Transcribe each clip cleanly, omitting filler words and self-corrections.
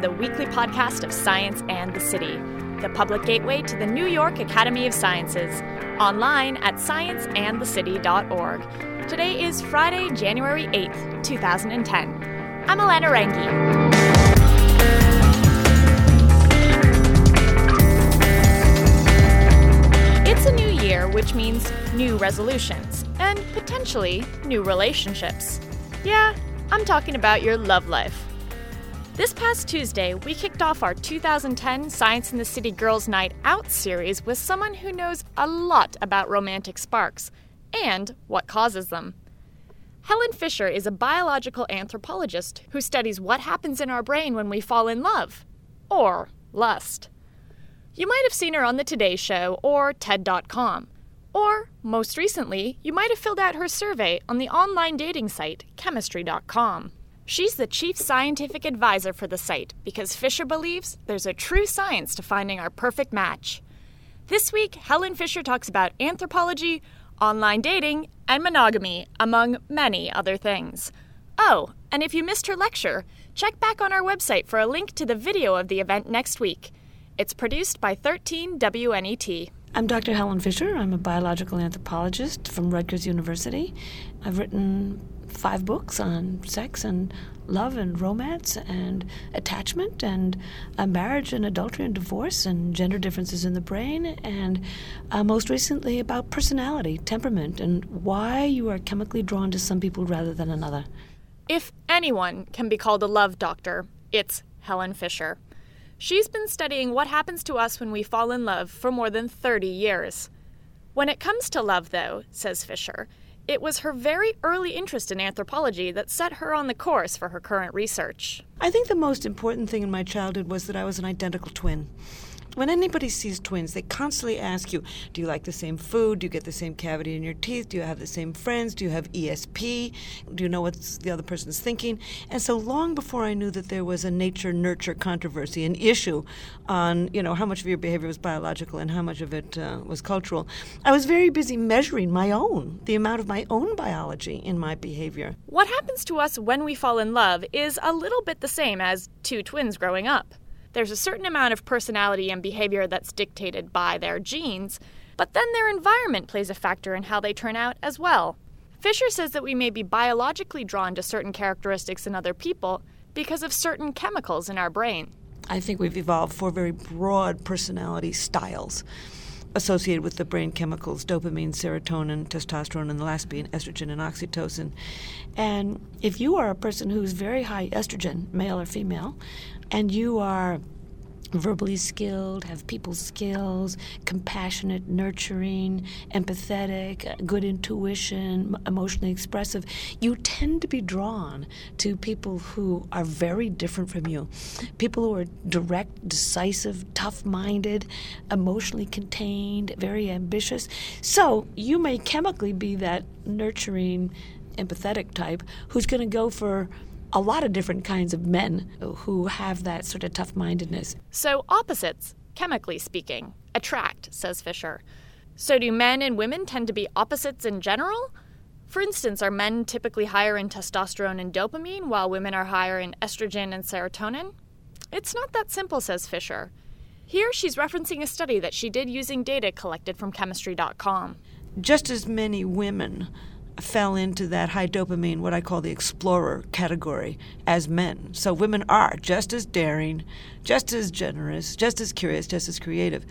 to the weekly podcast of Science and the City, the public gateway to the New York Academy of Sciences, online at scienceandthecity.org. Today is Friday, January 8th, 2010. I'm Alana Rangi. It's a new year, which means new resolutions, and potentially new relationships. Yeah, I'm talking about your love life. This past Tuesday, we kicked off our 2010 Science in the City Girls Night Out series with someone who knows a lot about romantic sparks and what causes them. Helen Fisher is a biological anthropologist who studies what happens in our brain when we fall in love, or lust. You might have seen her on the Today Show or TED.com. Or, most recently, you might have filled out her survey on the online dating site Chemistry.com. She's the chief scientific advisor for the site because Fisher believes there's a true science to finding our perfect match. This week, Helen Fisher talks about anthropology, online dating, and monogamy, among many other things. Oh, and if you missed her lecture, check back on our website for a link to the video of the event next week. It's produced by 13WNET. I'm Dr. Helen Fisher. I'm a biological anthropologist from Rutgers University. I've written 5 books on sex and love and romance and attachment and marriage and adultery and divorce and gender differences in the brain and most recently about personality, temperament, and why you are chemically drawn to some people rather than another. If anyone can be called a love doctor, it's Helen Fisher. She's been studying what happens to us when we fall in love for more than 30 years. When it comes to love, though, says Fisher, it was her very early interest in anthropology that set her on the course for her current research. I think the most important thing in my childhood was that I was an identical twin. When anybody sees twins, they constantly ask you, do you like the same food? Do you get the same cavity in your teeth? Do you have the same friends? Do you have ESP? Do you know what the other person's thinking? And so long before I knew that there was a nature-nurture controversy, an issue on, how much of your behavior was biological and how much of it was cultural, I was very busy measuring the amount of my own biology in my behavior. What happens to us when we fall in love is a little bit the same as two twins growing up. There's a certain amount of personality and behavior that's dictated by their genes, but then their environment plays a factor in how they turn out as well. Fisher says that we may be biologically drawn to certain characteristics in other people because of certain chemicals in our brain. I think we've evolved 4 very broad personality styles associated with the brain chemicals, dopamine, serotonin, testosterone, and elastine, estrogen, and oxytocin. And if you are a person who's very high estrogen, male or female, and you are verbally skilled, have people skills, compassionate, nurturing, empathetic, good intuition, emotionally expressive, you tend to be drawn to people who are very different from you. People who are direct, decisive, tough-minded, emotionally contained, very ambitious. So you may chemically be that nurturing, empathetic type who's going to go for a lot of different kinds of men who have that sort of tough-mindedness. So opposites, chemically speaking, attract, says Fisher. So do men and women tend to be opposites in general? For instance, are men typically higher in testosterone and dopamine, while women are higher in estrogen and serotonin? It's not that simple, says Fisher. Here she's referencing a study that she did using data collected from Chemistry.com. Just as many women fell into that high dopamine, what I call the explorer category, as men. So women are just as daring, just as generous, just as curious, just as creative.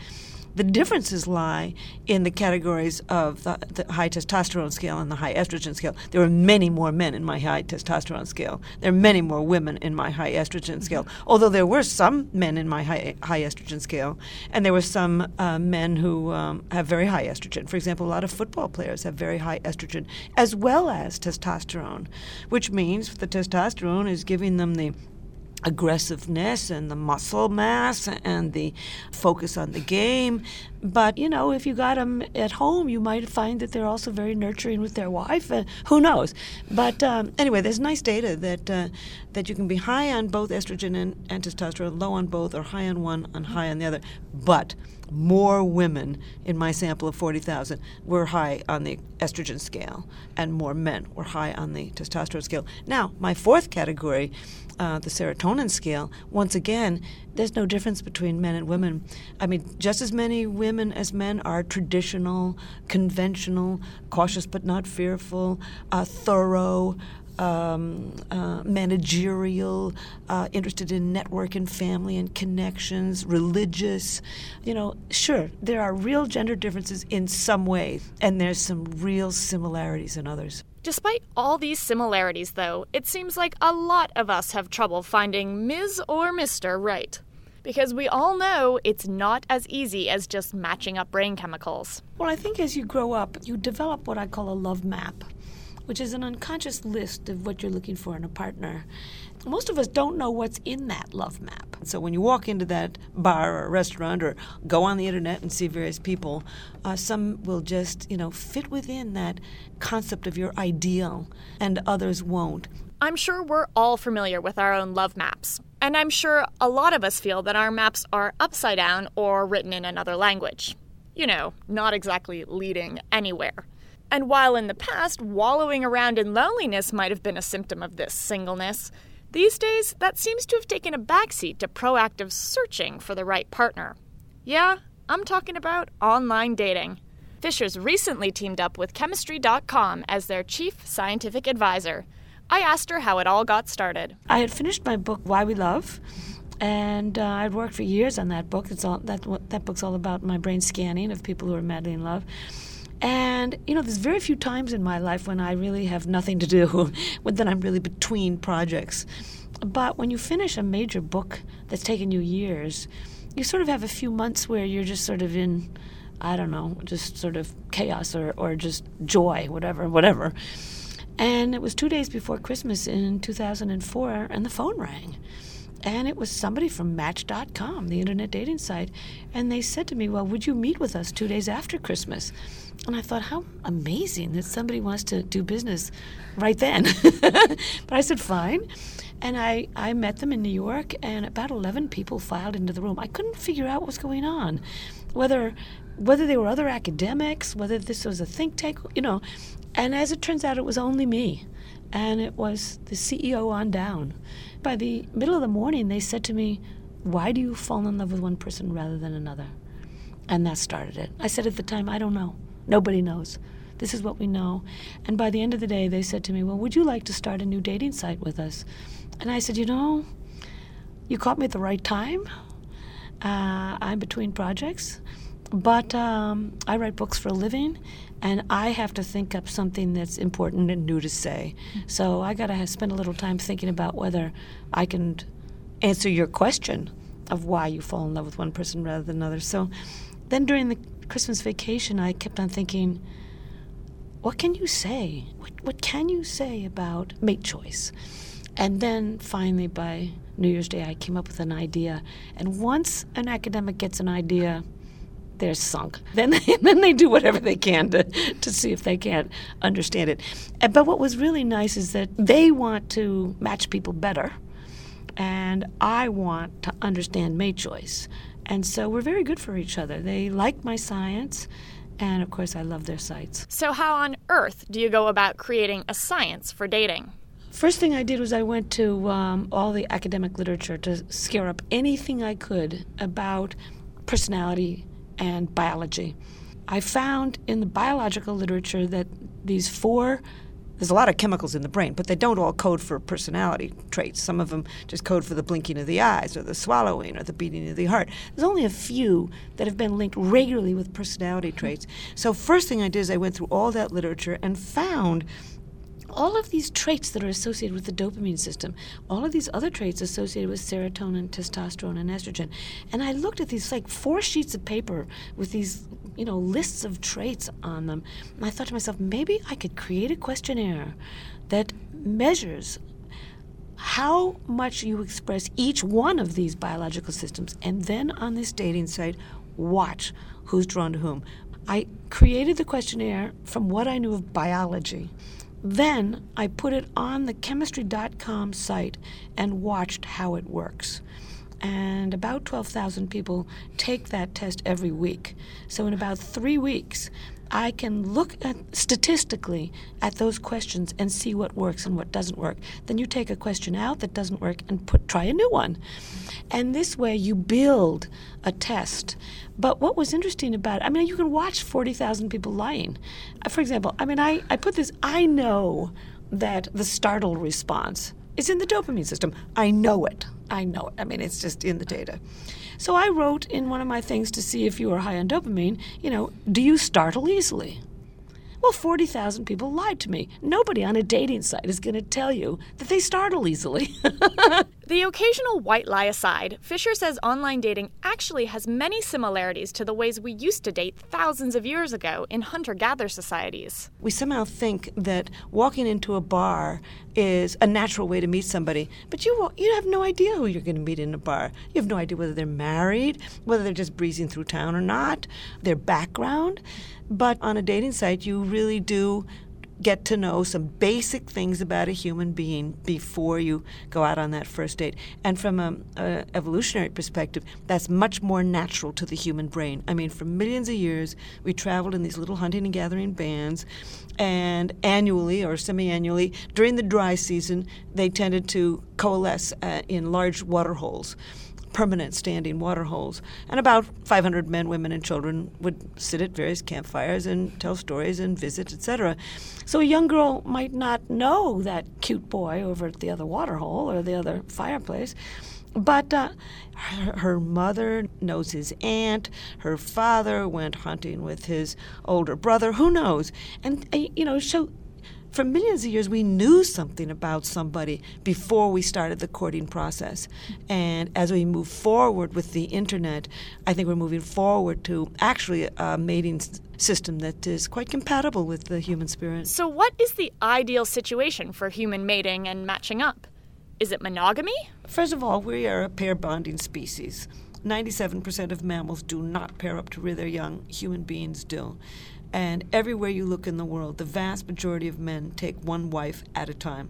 The differences lie in the categories of the high testosterone scale and the high estrogen scale. There are many more men in my high testosterone scale. There are many more women in my high estrogen scale, although there were some men in my high estrogen scale, and there were some men who have very high estrogen. For example, a lot of football players have very high estrogen as well as testosterone, which means the testosterone is giving them the aggressiveness and the muscle mass and the focus on the game. But, if you got them at home, you might find that they're also very nurturing with their wife. Who knows? But anyway, there's nice data that you can be high on both estrogen and testosterone, low on both, or high on one and high on the other. But more women in my sample of 40,000 were high on the estrogen scale, and more men were high on the testosterone scale. Now, my 4th category, the serotonin Conan scale, once again, there's no difference between men and women. I mean, just as many women as men are traditional, conventional, cautious but not fearful, thorough, managerial, interested in network and family and connections, religious. You know, sure, there are real gender differences in some ways, and there's some real similarities in others. Despite all these similarities, though, it seems like a lot of us have trouble finding Ms. or Mr. right. Because we all know it's not as easy as just matching up brain chemicals. Well, I think as you grow up, you develop what I call a love map, which is an unconscious list of what you're looking for in a partner. Most of us don't know what's in that love map. So when you walk into that bar or restaurant or go on the internet and see various people, some will just, fit within that concept of your ideal, and others won't. I'm sure we're all familiar with our own love maps, and I'm sure a lot of us feel that our maps are upside down or written in another language. Not exactly leading anywhere. And while in the past, wallowing around in loneliness might have been a symptom of this singleness, these days that seems to have taken a backseat to proactive searching for the right partner. Yeah, I'm talking about online dating. Fisher's recently teamed up with Chemistry.com as their chief scientific advisor. I asked her how it all got started. I had finished my book, Why We Love, and I'd worked for years on that book. That book's all about my brain scanning of people who are madly in love. And, there's very few times in my life when I really have nothing to do, when I'm really between projects. But when you finish a major book that's taken you years, you sort of have a few months where you're just sort of in, just sort of chaos or just joy, whatever. And it was 2 days before Christmas in 2004, and the phone rang. And it was somebody from Match.com, the internet dating site, and they said to me, well, would you meet with us 2 days after Christmas? And I thought, how amazing that somebody wants to do business right then. But I said, fine. And I met them in New York, and about 11 people filed into the room. I couldn't figure out what was going on, whether they were other academics, whether this was a think tank, And as it turns out, it was only me. And it was the CEO on down. By the middle of the morning, they said to me, why do you fall in love with one person rather than another? And that started it. I said at the time, I don't know. Nobody knows. This is what we know. And by the end of the day, they said to me, well, would you like to start a new dating site with us? And I said, you caught me at the right time. I'm between projects. But I write books for a living, and I have to think up something that's important and new to say. So I got to spend a little time thinking about whether I can answer your question of why you fall in love with one person rather than another. So then during the Christmas vacation, I kept on thinking, what can you say? What can you say about mate choice? And then finally by New Year's Day, I came up with an idea. And once an academic gets an idea, they're sunk. Then they do whatever they can to see if they can't understand it. But what was really nice is that they want to match people better, and I want to understand mate choice. And so we're very good for each other. They like my science, and of course I love their sites. So how on earth do you go about creating a science for dating? First thing I did was I went to all the academic literature to scare up anything I could about personality and biology. I found in the biological literature that there's a lot of chemicals in the brain, but they don't all code for personality traits. Some of them just code for the blinking of the eyes or the swallowing or the beating of the heart. There's only a few that have been linked regularly with personality traits. So first thing I did is I went through all that literature and found all of these traits that are associated with the dopamine system, all of these other traits associated with serotonin, testosterone, and estrogen. And I looked at these four sheets of paper with these, lists of traits on them. And I thought to myself, maybe I could create a questionnaire that measures how much you express each one of these biological systems. And then on this dating site, watch who's drawn to whom. I created the questionnaire from what I knew of biology. Then I put it on the Chemistry.com site and watched how it works. And about 12,000 people take that test every week. So in about 3 weeks, I can look at statistically at those questions and see what works and what doesn't work. Then you take a question out that doesn't work and try a new one. And this way you build a test. But what was interesting about it, I mean, you can watch 40,000 people lying. For example, I mean, I put this, I know that the startle response is in the dopamine system. I know it. I mean, it's just in the data. So I wrote in one of my things to see if you were high on dopamine, you know, do you startle easily? Well, 40,000 people lied to me. Nobody on a dating site is going to tell you that they startle easily. The occasional white lie aside, Fisher says online dating actually has many similarities to the ways we used to date thousands of years ago in hunter-gatherer societies. We somehow think that walking into a bar is a natural way to meet somebody, but you have no idea who you're going to meet in a bar. You have no idea whether they're married, whether they're just breezing through town or not, their background. But on a dating site, you really do get to know some basic things about a human being before you go out on that first date. And from an evolutionary perspective, that's much more natural to the human brain. I mean, for millions of years, we traveled in these little hunting and gathering bands, and annually or semi-annually, during the dry season, they tended to coalesce in large water holes. Permanent standing water holes. And about 500 men, women, and children would sit at various campfires and tell stories and visit, etc. So a young girl might not know that cute boy over at the other water hole or the other fireplace, but her mother knows his aunt, her father went hunting with his older brother, who knows? And, you know, so for millions of years, we knew something about somebody before we started the courting process. And as we move forward with the internet, I think we're moving forward to actually a mating system that is quite compatible with the human spirit. So what is the ideal situation for human mating and matching up? Is it monogamy? First of all, we are a pair bonding species. 97% of mammals do not pair up to rear their young. Human beings do. And everywhere you look in the world, the vast majority of men take one wife at a time.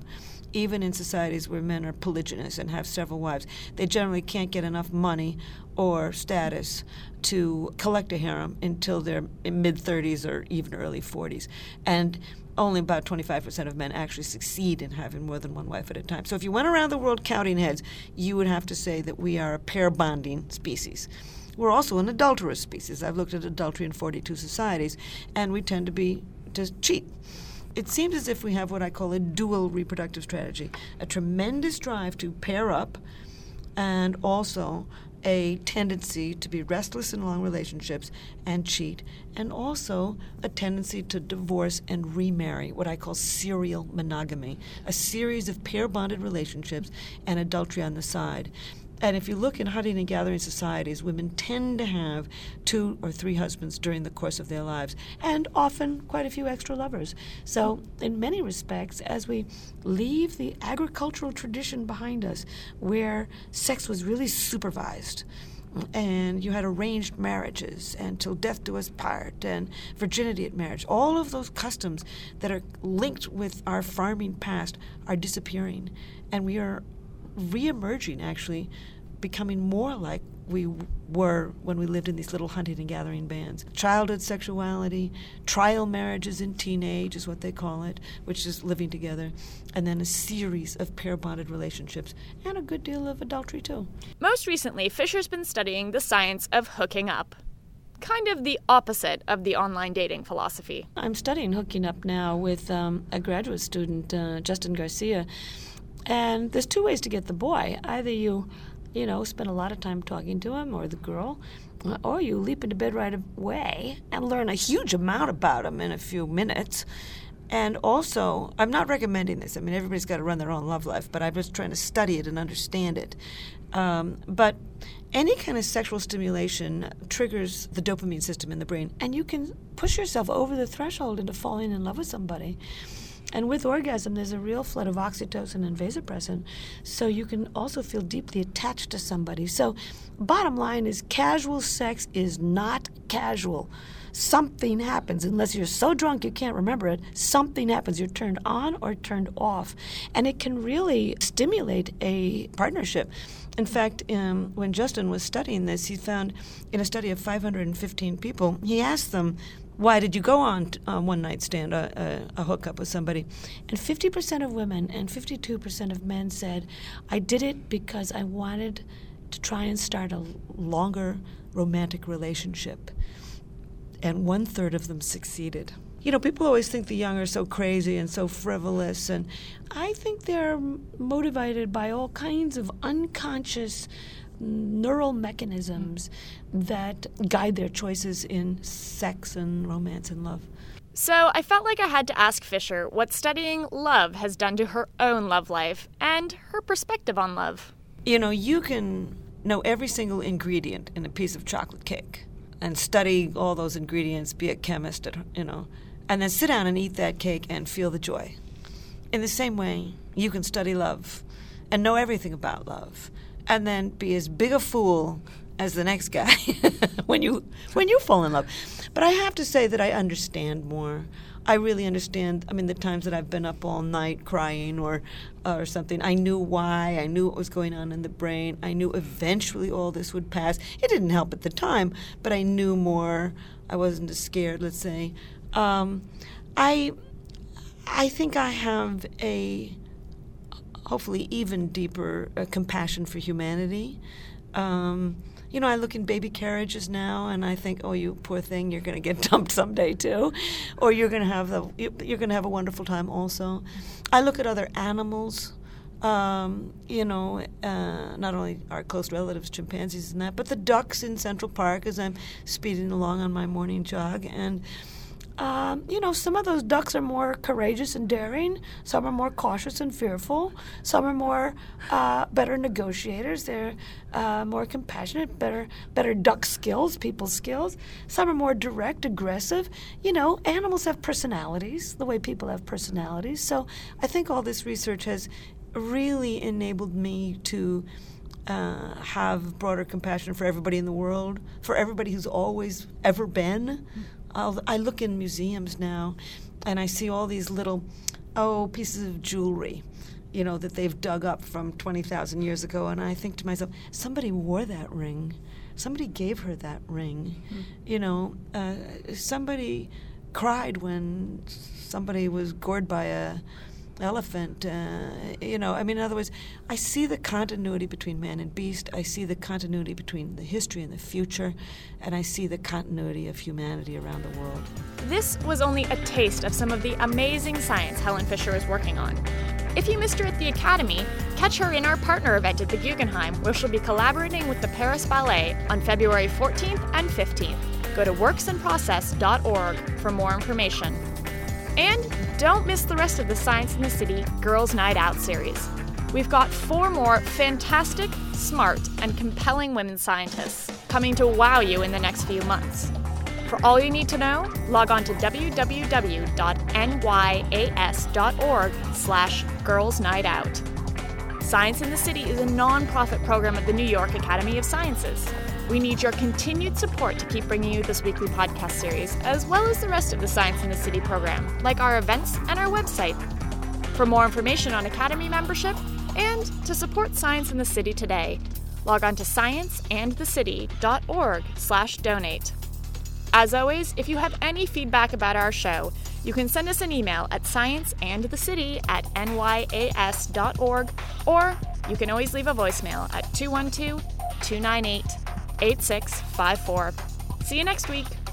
Even in societies where men are polygynous and have several wives, they generally can't get enough money or status to collect a harem until they're in mid-30s or even early 40s. And only about 25% of men actually succeed in having more than one wife at a time. So if you went around the world counting heads, you would have to say that we are a pair-bonding species. We're also an adulterous species. I've looked at adultery in 42 societies, and we tend to cheat. It seems as if we have what I call a dual reproductive strategy, a tremendous drive to pair up and also a tendency to be restless in long relationships and cheat, and also a tendency to divorce and remarry, what I call serial monogamy, a series of pair-bonded relationships and adultery on the side. And if you look in hunting and gathering societies, women tend to have 2 or 3 husbands during the course of their lives, and often quite a few extra lovers. So in many respects, as we leave the agricultural tradition behind us, where sex was really supervised, and you had arranged marriages, and till death do us part, and virginity at marriage, all of those customs that are linked with our farming past are disappearing, and we are reemerging, actually, becoming more like we were when we lived in these little hunting and gathering bands. Childhood sexuality, trial marriages in teenage is what they call it, which is living together, and then a series of pair-bonded relationships, and a good deal of adultery, too. Most recently, Fisher's been studying the science of hooking up, kind of the opposite of the online dating philosophy. I'm studying hooking up now with a graduate student, Justin Garcia. And there's 2 ways to get the boy. Either you spend a lot of time talking to him or the girl, or you leap into bed right away and learn a huge amount about him in a few minutes. And also, I'm not recommending this. I mean, everybody's got to run their own love life, but I'm just trying to study it and understand it. But any kind of sexual stimulation triggers the dopamine system in the brain, and you can push yourself over the threshold into falling in love with somebody. And with orgasm, there's a real flood of oxytocin and vasopressin, so you can also feel deeply attached to somebody. So bottom line is casual sex is not casual. Something happens. Unless you're so drunk you can't remember it, something happens. You're turned on or turned off, and it can really stimulate a partnership. In fact, when Justin was studying this, he found in a study of 515 people, he asked them, why did you go on one-night stand, a hookup with somebody? And 50% of women and 52% of men said, I did it because I wanted to try and start a longer romantic relationship. And one-third of them succeeded. You know, people always think the young are so crazy and so frivolous, and I think they're motivated by all kinds of unconscious neural mechanisms that guide their choices in sex and romance and love. So I felt like I had to ask Fisher what studying love has done to her own love life and her perspective on love. You know, you can know every single ingredient in a piece of chocolate cake and study all those ingredients, be a chemist, you know, and then sit down and eat that cake and feel the joy. In the same way, you can study love and know everything about love and then be as big a fool as the next guy when you fall in love. But I have to say that I understand more. I really understand. I mean, the times that I've been up all night crying or something, I knew why. I knew what was going on in the brain. I knew eventually all this would pass. It didn't help at the time, but I knew more. I wasn't as scared, let's say. I think I have a hopefully even deeper compassion for humanity. You know, I look in baby carriages now, and I think, oh, you poor thing, you're going to get dumped someday too, or you're going to have a wonderful time also. I look at other animals, you know, not only our close relatives, chimpanzees and that, but the ducks in Central Park as I'm speeding along on my morning jog. And you know, some of those ducks are more courageous and daring. Some are more cautious and fearful. Some are more better negotiators. They're more compassionate, better duck skills, people skills. Some are more direct, aggressive. You know, animals have personalities the way people have personalities. So I think all this research has really enabled me to have broader compassion for everybody in the world, for everybody who's always ever been. I look in museums now, and I see all these little, pieces of jewelry, you know, that they've dug up from 20,000 years ago, and I think to myself, somebody wore that ring. Somebody gave her that ring. Mm-hmm. You know, somebody cried when somebody was gored by an elephant. You know, I mean, in other words, I see the continuity between man and beast. I see the continuity between the history and the future, and I see the continuity of humanity around the world. This was only a taste of some of the amazing science Helen Fisher is working on. If you missed her at the Academy, catch her in our partner event at the Guggenheim, where she'll be collaborating with the Paris Ballet on February 14th and 15th. Go to worksandprocess.org for more information. And don't miss the rest of the Science in the City Girls Night Out series. We've got 4 more fantastic, smart, and compelling women scientists coming to wow you in the next few months. For all you need to know, log on to www.nyas.org/girlsnightout. Science in the City is a nonprofit program of the New York Academy of Sciences. We need your continued support to keep bringing you this weekly podcast series, as well as the rest of the Science in the City program, like our events and our website. For more information on Academy membership and to support Science in the City today, log on to scienceandthecity.org/donate. As always, if you have any feedback about our show, you can send us an email at scienceandthecity@nyas.org, or you can always leave a voicemail at 212-298-8654. See you next week.